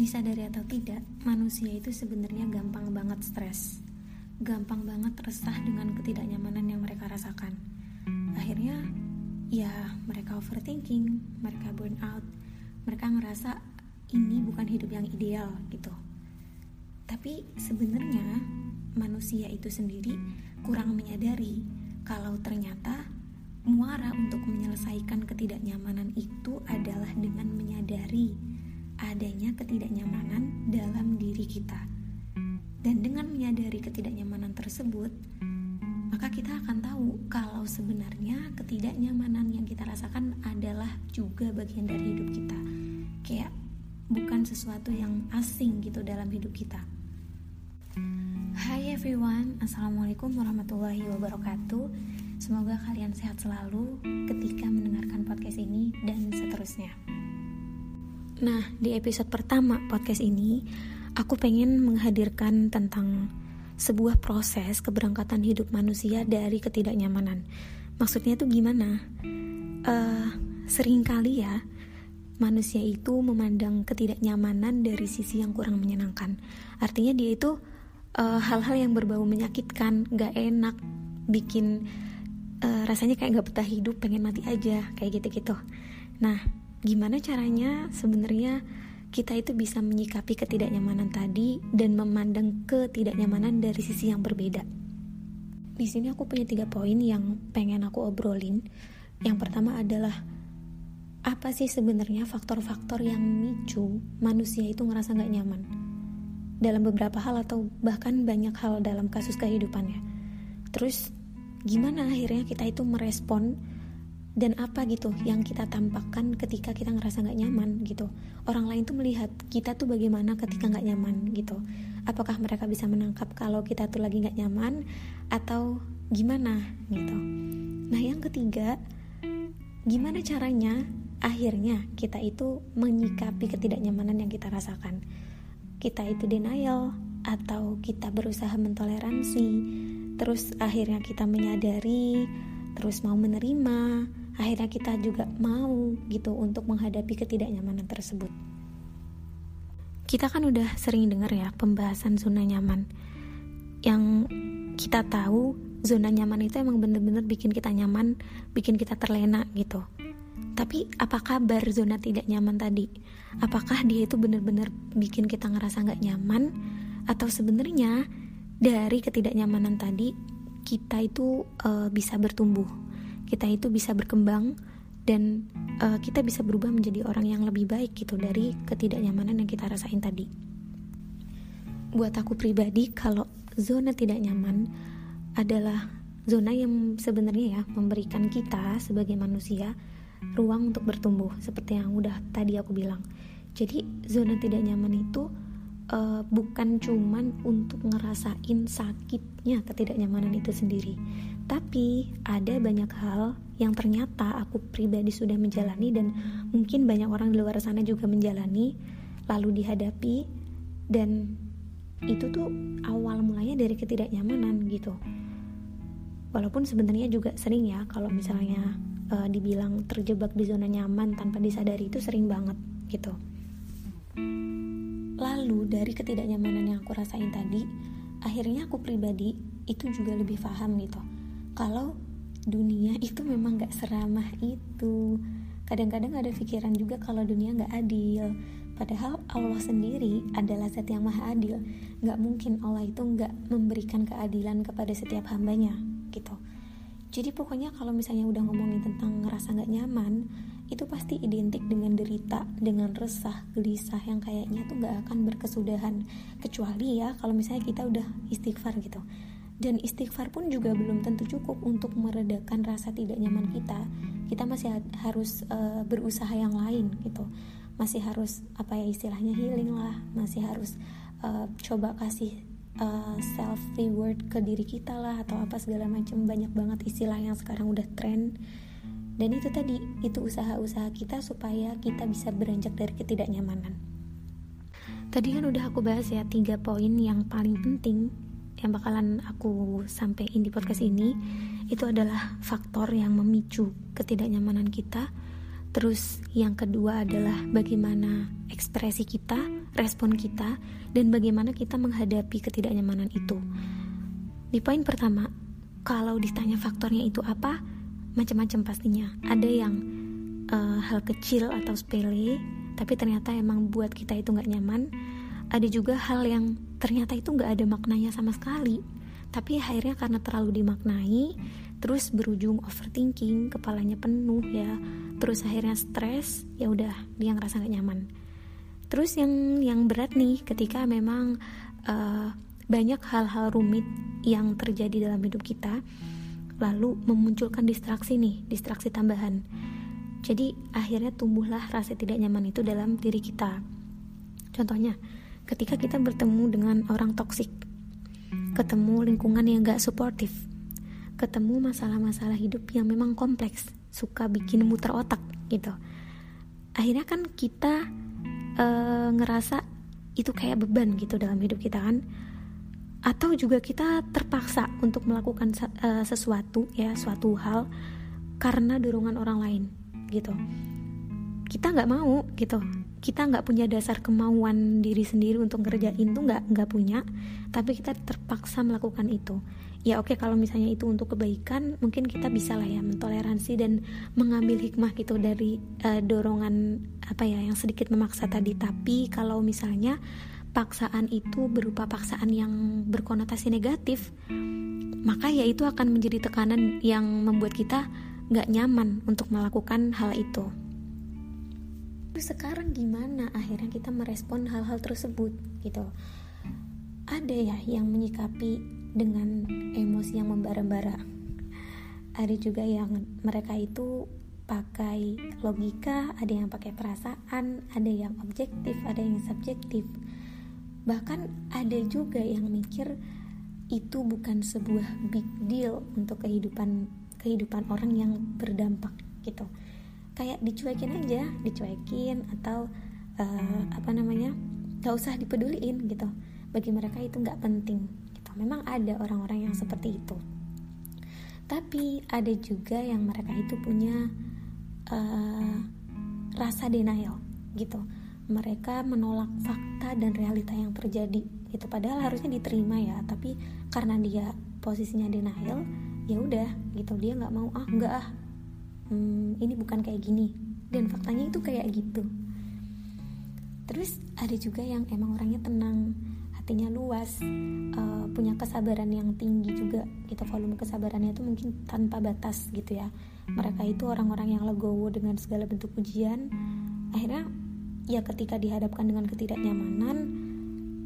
Disadari atau tidak, manusia itu sebenarnya gampang banget stres, gampang banget resah dengan ketidaknyamanan yang mereka rasakan. Akhirnya, ya mereka overthinking, mereka burn out, mereka ngerasa ini bukan hidup yang ideal gitu. Tapi sebenarnya manusia itu sendiri kurang menyadari kalau ternyata muara untuk menyelesaikan ketidaknyamanan itu adalah dengan menyadari adanya ketidaknyamanan dalam diri kita. Dan dengan menyadari ketidaknyamanan tersebut, maka kita akan tahu kalau sebenarnya ketidaknyamanan yang kita rasakan adalah juga bagian dari hidup kita, kayak bukan sesuatu yang asing gitu dalam hidup kita. Hi everyone, Assalamualaikum warahmatullahi wabarakatuh. Semoga kalian sehat selalu ketika mendengarkan podcast ini dan seterusnya. Nah, di episode pertama podcast ini, aku pengen menghadirkan tentang sebuah proses keberangkatan hidup manusia dari ketidaknyamanan. Maksudnya itu gimana? Seringkali ya, manusia itu memandang ketidaknyamanan dari sisi yang kurang menyenangkan. Artinya dia itu hal-hal yang berbau menyakitkan, gak enak, bikin rasanya kayak gak betah hidup, pengen mati aja, kayak gitu-gitu. Nah, gimana caranya sebenarnya kita itu bisa menyikapi ketidaknyamanan tadi dan memandang ketidaknyamanan dari sisi yang berbeda? Di sini aku punya 3 poin yang pengen aku obrolin. Yang pertama adalah apa sih sebenarnya faktor-faktor yang memicu manusia itu ngerasa nggak nyaman dalam beberapa hal atau bahkan banyak hal dalam kasus kehidupannya. Terus gimana akhirnya kita itu merespon? Dan apa gitu yang kita tampakkan ketika kita ngerasa gak nyaman gitu. Orang lain tuh melihat kita tuh bagaimana ketika gak nyaman gitu. Apakah mereka bisa menangkap kalau kita tuh lagi gak nyaman atau gimana gitu. Nah yang ketiga, gimana caranya akhirnya kita itu menyikapi ketidaknyamanan yang kita rasakan. Kita itu denial atau kita berusaha mentoleransi. Terus akhirnya kita menyadari, terus mau menerima, akhirnya kita juga mau gitu untuk menghadapi ketidaknyamanan tersebut. Kita kan udah sering dengar ya pembahasan zona nyaman. Yang kita tahu zona nyaman itu emang bener-bener bikin kita nyaman, bikin kita terlena gitu. Tapi apa kabar zona tidak nyaman tadi? Apakah dia itu bener-bener bikin kita ngerasa gak nyaman? Atau sebenarnya dari ketidaknyamanan tadi kita itu bisa bertumbuh, kita itu bisa berkembang, dan kita bisa berubah menjadi orang yang lebih baik gitu dari ketidaknyamanan yang kita rasain tadi. Buat aku pribadi, kalau zona tidak nyaman adalah zona yang sebenarnya ya memberikan kita sebagai manusia ruang untuk bertumbuh, seperti yang udah tadi aku bilang. Jadi zona tidak nyaman itu bukan cuman untuk ngerasain sakitnya ketidaknyamanan itu sendiri, tapi ada banyak hal yang ternyata aku pribadi sudah menjalani dan mungkin banyak orang di luar sana juga menjalani, lalu dihadapi, dan itu tuh awal mulanya dari ketidaknyamanan gitu. Walaupun sebenarnya juga sering ya kalau misalnya dibilang terjebak di zona nyaman tanpa disadari itu sering banget gitu. Lalu dari ketidaknyamanan yang aku rasain tadi, akhirnya aku pribadi itu juga lebih paham gitu kalau dunia itu memang gak seramah itu. Kadang-kadang ada pikiran juga kalau dunia gak adil, padahal Allah sendiri adalah zat yang maha adil. Gak mungkin Allah itu gak memberikan keadilan kepada setiap hambanya gitu. Jadi pokoknya kalau misalnya udah ngomongin tentang ngerasa gak nyaman, itu pasti identik dengan derita, dengan resah, gelisah yang kayaknya tuh gak akan berkesudahan. Kecuali ya kalau misalnya kita udah istighfar gitu. Dan istighfar pun juga belum tentu cukup untuk meredakan rasa tidak nyaman kita. Kita masih harus berusaha yang lain gitu. Masih harus istilahnya healing lah. Masih harus coba kasih self reward ke diri kita lah, atau apa segala macam, banyak banget istilah yang sekarang udah tren. Dan itu tadi, itu usaha-usaha kita supaya kita bisa beranjak dari ketidaknyamanan. Tadi kan udah aku bahas ya 3 poin yang paling penting yang bakalan aku sampein di podcast ini. Itu adalah faktor yang memicu ketidaknyamanan kita, Terus yang kedua adalah bagaimana ekspresi kita, respon kita, dan bagaimana kita menghadapi ketidaknyamanan itu. Di poin pertama, kalau ditanya faktornya itu apa, macam-macam pastinya. Ada yang hal kecil atau sepele, tapi ternyata emang buat kita itu gak nyaman. Ada juga hal yang ternyata itu gak ada maknanya sama sekali, tapi akhirnya karena terlalu dimaknai, terus berujung overthinking, kepalanya penuh ya, terus akhirnya stres, ya udah dia ngerasa gak nyaman. Terus yang berat nih, ketika memang banyak hal-hal rumit yang terjadi dalam hidup kita, lalu memunculkan distraksi nih, distraksi tambahan. Jadi akhirnya tumbuhlah rasa tidak nyaman itu dalam diri kita. Contohnya, ketika kita bertemu dengan orang toksik, ketemu lingkungan yang gak suportif, ketemu masalah-masalah hidup yang memang kompleks, suka bikin muter otak gitu. Akhirnya kan kita ngerasa itu kayak beban gitu dalam hidup kita kan. Atau juga kita terpaksa untuk melakukan sesuatu ya, suatu hal karena dorongan orang lain gitu. Kita nggak mau gitu. Kita nggak punya dasar kemauan diri sendiri untuk ngerjain tuh nggak punya. Tapi kita terpaksa melakukan itu. Ya oke, kalau misalnya itu untuk kebaikan, mungkin kita bisa lah ya mentoleransi dan mengambil hikmah gitu dari dorongan apa ya yang sedikit memaksa tadi. Tapi kalau misalnya paksaan itu berupa paksaan yang berkonotasi negatif, maka ya itu akan menjadi tekanan yang membuat kita gak nyaman untuk melakukan hal itu. Sekarang gimana akhirnya kita merespon hal-hal tersebut gitu? Ada ya yang menyikapi dengan emosi yang membara-bara, ada juga yang mereka itu pakai logika, ada yang pakai perasaan, ada yang objektif, ada yang subjektif. Bahkan ada juga yang mikir itu bukan sebuah big deal untuk kehidupan orang yang berdampak gitu, kayak dicuekin aja, atau gak usah dipeduliin gitu. Bagi mereka itu gak penting. Memang ada orang-orang yang seperti itu, tapi ada juga yang mereka itu punya rasa denial gitu. Mereka menolak fakta dan realita yang terjadi gitu, padahal harusnya diterima ya, tapi karena dia posisinya denial, ya udah gitu, dia nggak mau, ini bukan kayak gini dan faktanya itu kayak gitu. Terus ada juga yang emang orangnya tenang, hatinya luas, punya kesabaran yang tinggi juga gitu. Volume kesabarannya itu mungkin tanpa batas gitu ya. Mereka itu orang-orang yang legowo dengan segala bentuk ujian. Akhirnya ya ketika dihadapkan dengan ketidaknyamanan,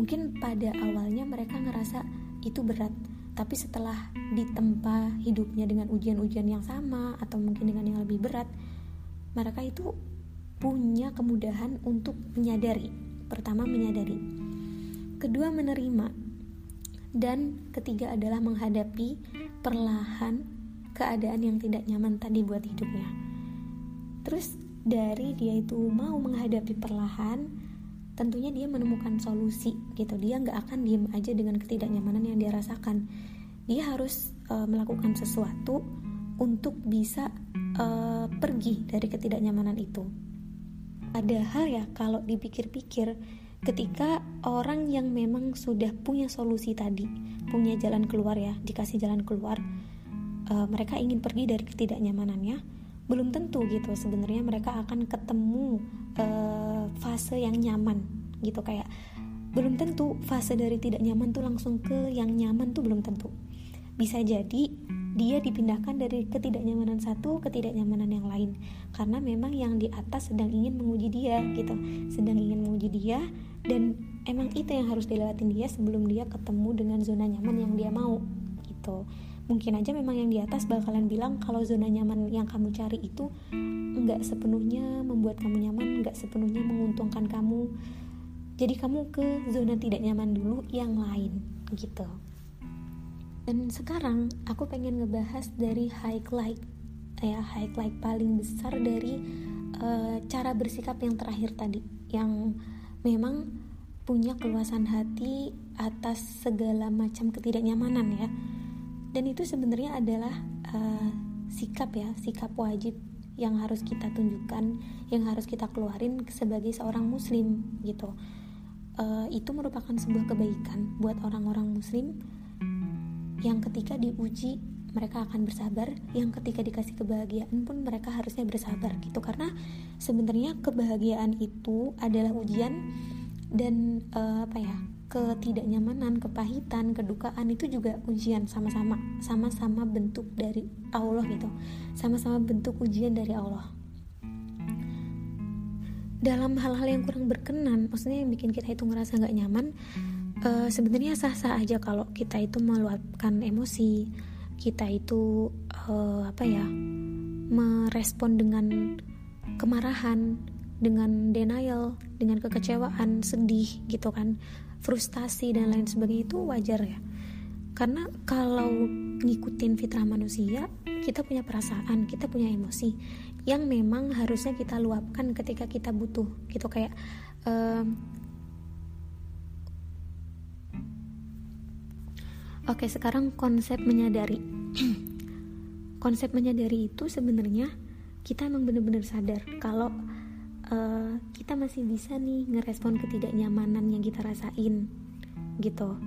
mungkin pada awalnya mereka ngerasa itu berat, tapi setelah ditempa hidupnya dengan ujian-ujian yang sama atau mungkin dengan yang lebih berat, mereka itu punya kemudahan untuk menyadari. Pertama, menyadari. Kedua, menerima. Dan ketiga adalah menghadapi perlahan keadaan yang tidak nyaman tadi buat hidupnya. Terus dari dia itu mau menghadapi perlahan, tentunya dia menemukan solusi gitu. Dia gak akan diem aja dengan ketidaknyamanan yang dia rasakan. Dia harus melakukan sesuatu untuk bisa pergi dari ketidaknyamanan itu. Padahal ya kalau dipikir-pikir, ketika orang yang memang sudah punya solusi tadi, punya jalan keluar ya, dikasih jalan keluar, mereka ingin pergi dari ketidaknyamanannya, belum tentu gitu sebenarnya mereka akan ketemu fase yang nyaman gitu. Kayak belum tentu fase dari tidak nyaman tuh langsung ke yang nyaman tuh belum tentu. Bisa jadi dia dipindahkan dari ketidaknyamanan satu ke ketidaknyamanan yang lain, karena memang yang di atas sedang ingin menguji dia gitu, dan emang itu yang harus dilewatin dia sebelum dia ketemu dengan zona nyaman yang dia mau gitu. Mungkin aja memang yang di atas bakalan bilang kalau zona nyaman yang kamu cari itu gak sepenuhnya membuat kamu nyaman, gak sepenuhnya menguntungkan kamu, jadi kamu ke zona tidak nyaman dulu yang lain gitu. Dan sekarang aku pengen ngebahas dari highlight paling besar dari cara bersikap yang terakhir tadi, yang memang punya keluasan hati atas segala macam ketidaknyamanan ya. Dan itu sebenarnya adalah sikap wajib yang harus kita tunjukkan, yang harus kita keluarin sebagai seorang muslim gitu. Itu merupakan sebuah kebaikan buat orang-orang muslim yang ketika diuji mereka akan bersabar, yang ketika dikasih kebahagiaan pun mereka harusnya bersabar gitu, karena sebenarnya kebahagiaan itu adalah ujian dan ketidaknyamanan, kepahitan, kedukaan itu juga ujian, sama-sama bentuk dari Allah gitu, sama-sama bentuk ujian dari Allah. Dalam hal-hal yang kurang berkenan, maksudnya yang bikin kita itu ngerasa nggak nyaman, sebenarnya sah-sah aja kalau kita itu meluapkan emosi, kita itu merespon dengan kemarahan, dengan denial, dengan kekecewaan, sedih gitu kan, frustasi dan lain sebagainya, itu wajar ya, karena kalau ngikutin fitrah manusia, kita punya perasaan, kita punya emosi yang memang harusnya kita luapkan ketika kita butuh gitu, kayak oke, sekarang konsep menyadari konsep menyadari itu sebenarnya kita emang benar-benar sadar kalau kita masih bisa nih ngerespon ketidaknyamanan yang kita rasain gitu.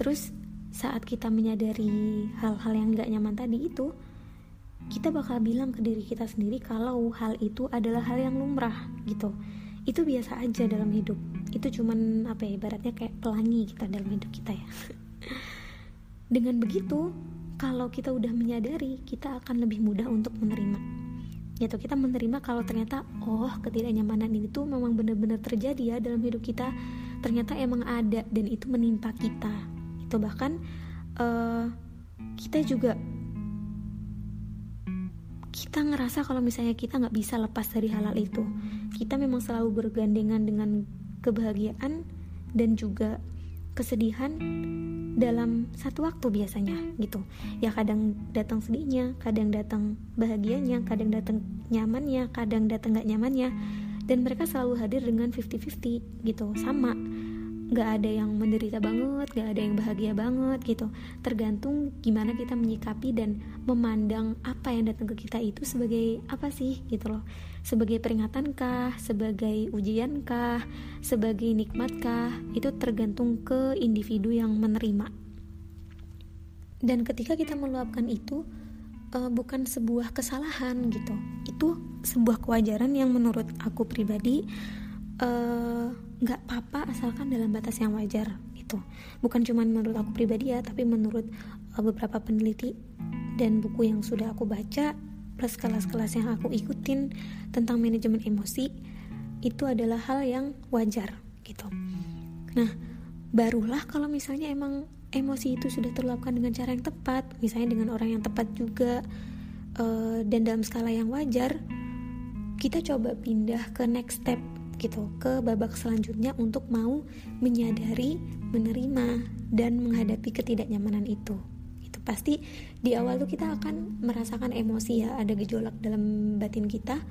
Terus saat kita menyadari hal-hal yang gak nyaman tadi itu, kita bakal bilang ke diri kita sendiri kalau hal itu adalah hal yang lumrah gitu, itu biasa aja dalam hidup, itu cuman ibaratnya kayak pelangi kita dalam hidup kita ya. Dengan begitu, kalau kita udah menyadari, kita akan lebih mudah untuk menerima gitu, kita menerima kalau ternyata ketidaknyamanan ini tuh memang benar-benar terjadi ya dalam hidup kita, ternyata emang ada dan itu menimpa kita itu, bahkan kita ngerasa kalau misalnya kita gak bisa lepas dari hal-hal itu, kita memang selalu bergandengan dengan kebahagiaan dan juga kesedihan dalam satu waktu biasanya gitu ya, kadang datang sedihnya, kadang datang bahagianya, kadang datang nyamannya, kadang datang gak nyamannya, dan mereka selalu hadir dengan 50-50 gitu, sama, gak ada yang menderita banget, gak ada yang bahagia banget gitu, tergantung gimana kita menyikapi dan memandang apa yang datang ke kita itu sebagai apa sih gitu loh, sebagai peringatankah, sebagai ujiankah, sebagai nikmatkah, itu tergantung ke individu yang menerima. Dan ketika kita meluapkan itu bukan sebuah kesalahan gitu, itu sebuah kewajaran yang menurut aku pribadi nggak apa-apa asalkan dalam batas yang wajar gitu. Bukan cuma menurut aku pribadi ya, tapi menurut beberapa peneliti dan buku yang sudah aku baca plus kelas-kelas yang aku ikutin tentang manajemen emosi, itu adalah hal yang wajar gitu. Nah, barulah kalau misalnya emang emosi itu sudah terluapkan dengan cara yang tepat, misalnya dengan orang yang tepat juga dan dalam skala yang wajar, kita coba pindah ke next step gitu, ke babak selanjutnya untuk mau menyadari, menerima dan menghadapi ketidaknyamanan itu. Itu pasti di awal tuh kita akan merasakan emosi ya, ada gejolak dalam batin kita.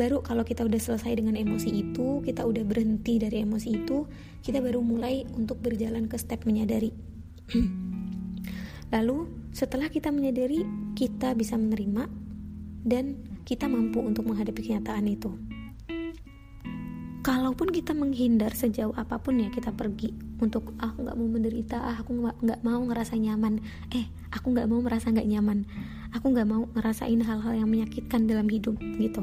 Baru kalau kita udah selesai dengan emosi itu, kita udah berhenti dari emosi itu, kita baru mulai untuk berjalan ke step menyadari. Lalu setelah kita menyadari, kita bisa menerima dan kita mampu untuk menghadapi kenyataan itu. Kalaupun kita menghindar sejauh apapun ya, kita pergi untuk aku gak mau menderita, aku gak mau ngerasa nyaman, aku gak mau merasa gak nyaman, aku gak mau ngerasain hal-hal yang menyakitkan dalam hidup gitu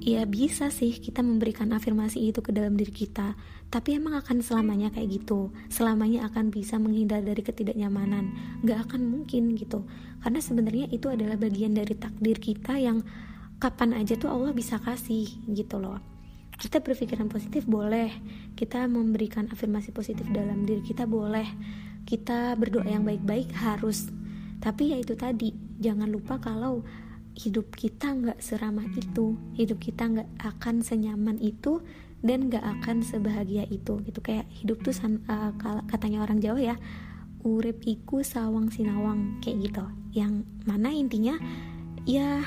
ya, bisa sih kita memberikan afirmasi itu ke dalam diri kita, tapi emang akan selamanya kayak gitu, selamanya akan bisa menghindar dari ketidaknyamanan? Gak akan mungkin gitu, karena sebenarnya itu adalah bagian dari takdir kita yang kapan aja tuh Allah bisa kasih gitu loh. Kita berpikiran positif boleh, kita memberikan afirmasi positif dalam diri kita boleh, kita berdoa yang baik-baik harus, tapi ya itu tadi, jangan lupa kalau hidup kita gak seramah itu, hidup kita gak akan senyaman itu dan gak akan sebahagia itu gitu. Kayak hidup tuh katanya orang Jawa ya, urip iku sawang sinawang kayak gitu, yang mana intinya ya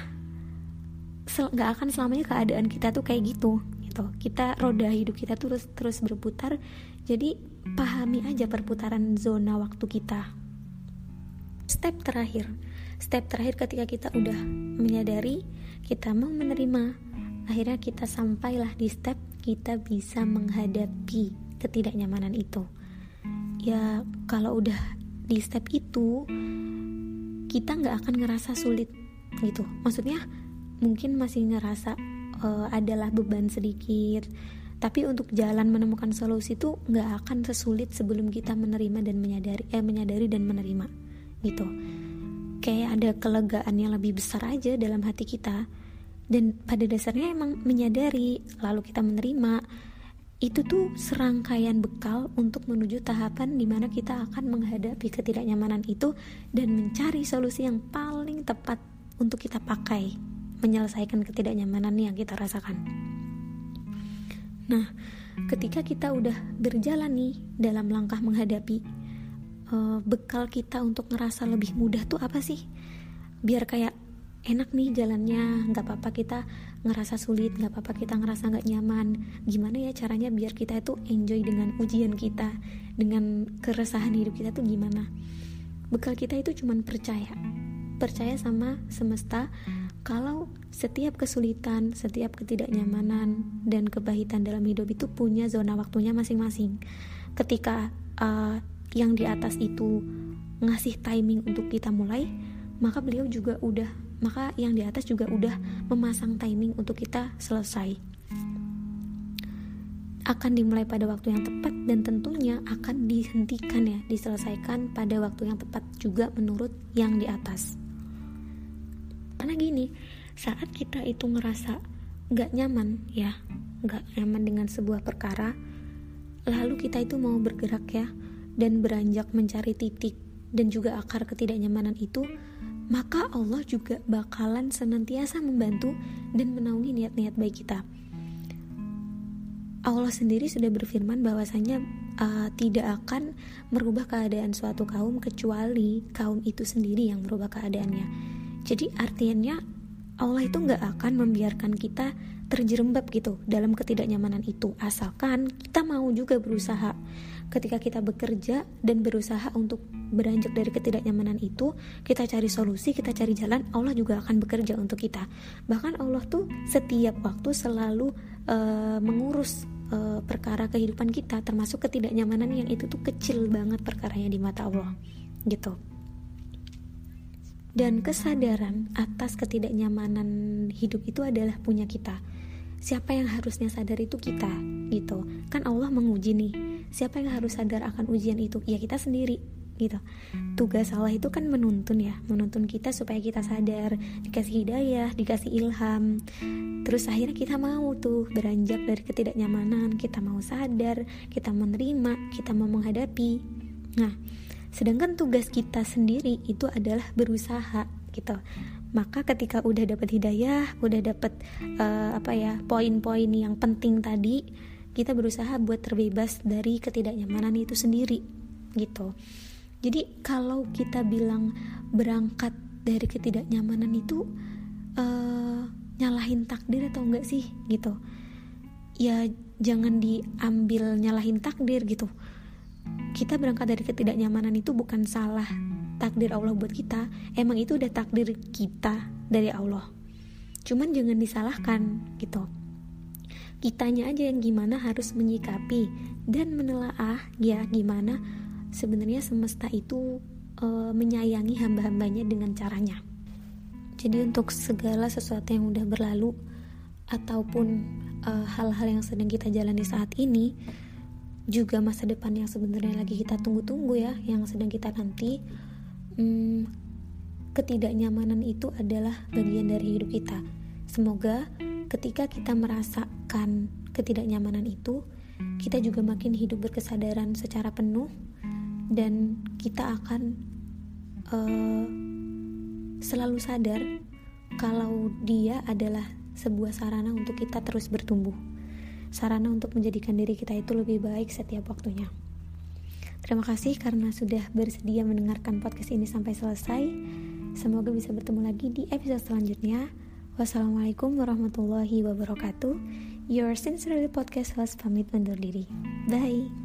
gak akan selamanya keadaan kita tuh kayak gitu. Kita roda hidup kita terus berputar, jadi pahami aja perputaran zona waktu kita. Step terakhir, step terakhir ketika kita udah menyadari kita mau menerima, akhirnya kita sampailah di step kita bisa menghadapi ketidaknyamanan itu. Ya kalau udah di step itu kita gak akan ngerasa sulit gitu, maksudnya mungkin masih ngerasa adalah beban sedikit, tapi untuk jalan menemukan solusi itu gak akan sesulit sebelum kita menerima dan menyadari dan menerima gitu. Kayak ada kelegaan yang lebih besar aja dalam hati kita, dan pada dasarnya emang menyadari lalu kita menerima itu tuh serangkaian bekal untuk menuju tahapan dimana kita akan menghadapi ketidaknyamanan itu dan mencari solusi yang paling tepat untuk kita pakai menyelesaikan ketidaknyamanan yang kita rasakan. Nah, ketika kita udah berjalan nih dalam langkah menghadapi, bekal kita untuk ngerasa lebih mudah tuh apa sih? Biar kayak enak nih jalannya, gak apa-apa kita ngerasa sulit, gak apa-apa kita ngerasa gak nyaman. Gimana ya caranya biar kita itu enjoy dengan ujian kita, dengan keresahan hidup kita tuh gimana? Bekal kita itu cuman percaya sama semesta. Kalau setiap kesulitan, setiap ketidaknyamanan dan kepahitan dalam hidup itu punya zona waktunya masing-masing. Ketika yang di atas itu ngasih timing untuk kita mulai, maka yang di atas juga udah memasang timing untuk kita selesai. Akan dimulai pada waktu yang tepat dan tentunya akan dihentikan ya, diselesaikan pada waktu yang tepat juga menurut yang di atas. Karena gini, saat kita itu ngerasa gak nyaman dengan sebuah perkara, lalu kita itu mau bergerak ya, dan beranjak mencari titik dan juga akar ketidaknyamanan itu, maka Allah juga bakalan senantiasa membantu dan menaungi niat-niat baik kita. Allah sendiri sudah berfirman bahwasanya tidak akan merubah keadaan suatu kaum kecuali kaum itu sendiri yang merubah keadaannya. Jadi artinya Allah itu gak akan membiarkan kita terjerembab gitu dalam ketidaknyamanan itu, asalkan kita mau juga berusaha. Ketika kita bekerja dan berusaha untuk beranjak dari ketidaknyamanan itu, kita cari solusi, kita cari jalan, Allah juga akan bekerja untuk kita. Bahkan Allah tuh setiap waktu selalu mengurus perkara kehidupan kita, termasuk ketidaknyamanan yang itu tuh kecil banget perkaranya di mata Allah gitu. Dan kesadaran atas ketidaknyamanan hidup itu adalah punya kita. Siapa yang harusnya sadar itu kita gitu. Kan Allah menguji nih, siapa yang harus sadar akan ujian itu? Ya kita sendiri gitu. Tugas Allah itu kan menuntun kita supaya kita sadar, dikasih hidayah, dikasih ilham. Terus akhirnya kita mau tuh beranjak dari ketidaknyamanan, kita mau sadar, kita menerima, kita mau menghadapi. Nah, sedangkan tugas kita sendiri itu adalah berusaha gitu. Maka ketika udah dapat hidayah, udah dapat poin-poin yang penting tadi, kita berusaha buat terbebas dari ketidaknyamanan itu sendiri gitu. Jadi kalau kita bilang berangkat dari ketidaknyamanan itu nyalahin takdir atau enggak sih gitu. Ya jangan diambil nyalahin takdir gitu. Kita berangkat dari ketidaknyamanan itu bukan salah takdir Allah buat kita, emang itu udah takdir kita dari Allah, cuman jangan disalahkan gitu. Kitanya aja yang gimana harus menyikapi dan menelaah ya gimana sebenarnya semesta itu menyayangi hamba-hambanya dengan caranya. Jadi untuk segala sesuatu yang udah berlalu ataupun hal-hal yang sedang kita jalani saat ini, juga masa depan yang sebenarnya lagi kita tunggu-tunggu ya, yang sedang kita nanti, ketidaknyamanan itu adalah bagian dari hidup kita. Semoga ketika kita merasakan ketidaknyamanan itu, kita juga makin hidup berkesadaran secara penuh, dan kita akan selalu sadar kalau dia adalah sebuah sarana untuk kita terus bertumbuh, sarana untuk menjadikan diri kita itu lebih baik setiap waktunya. Terima kasih karena sudah bersedia mendengarkan podcast ini sampai selesai. Semoga bisa bertemu lagi di episode selanjutnya. Wassalamualaikum warahmatullahi wabarakatuh. Your sincerely podcast host pamit undur diri. Bye.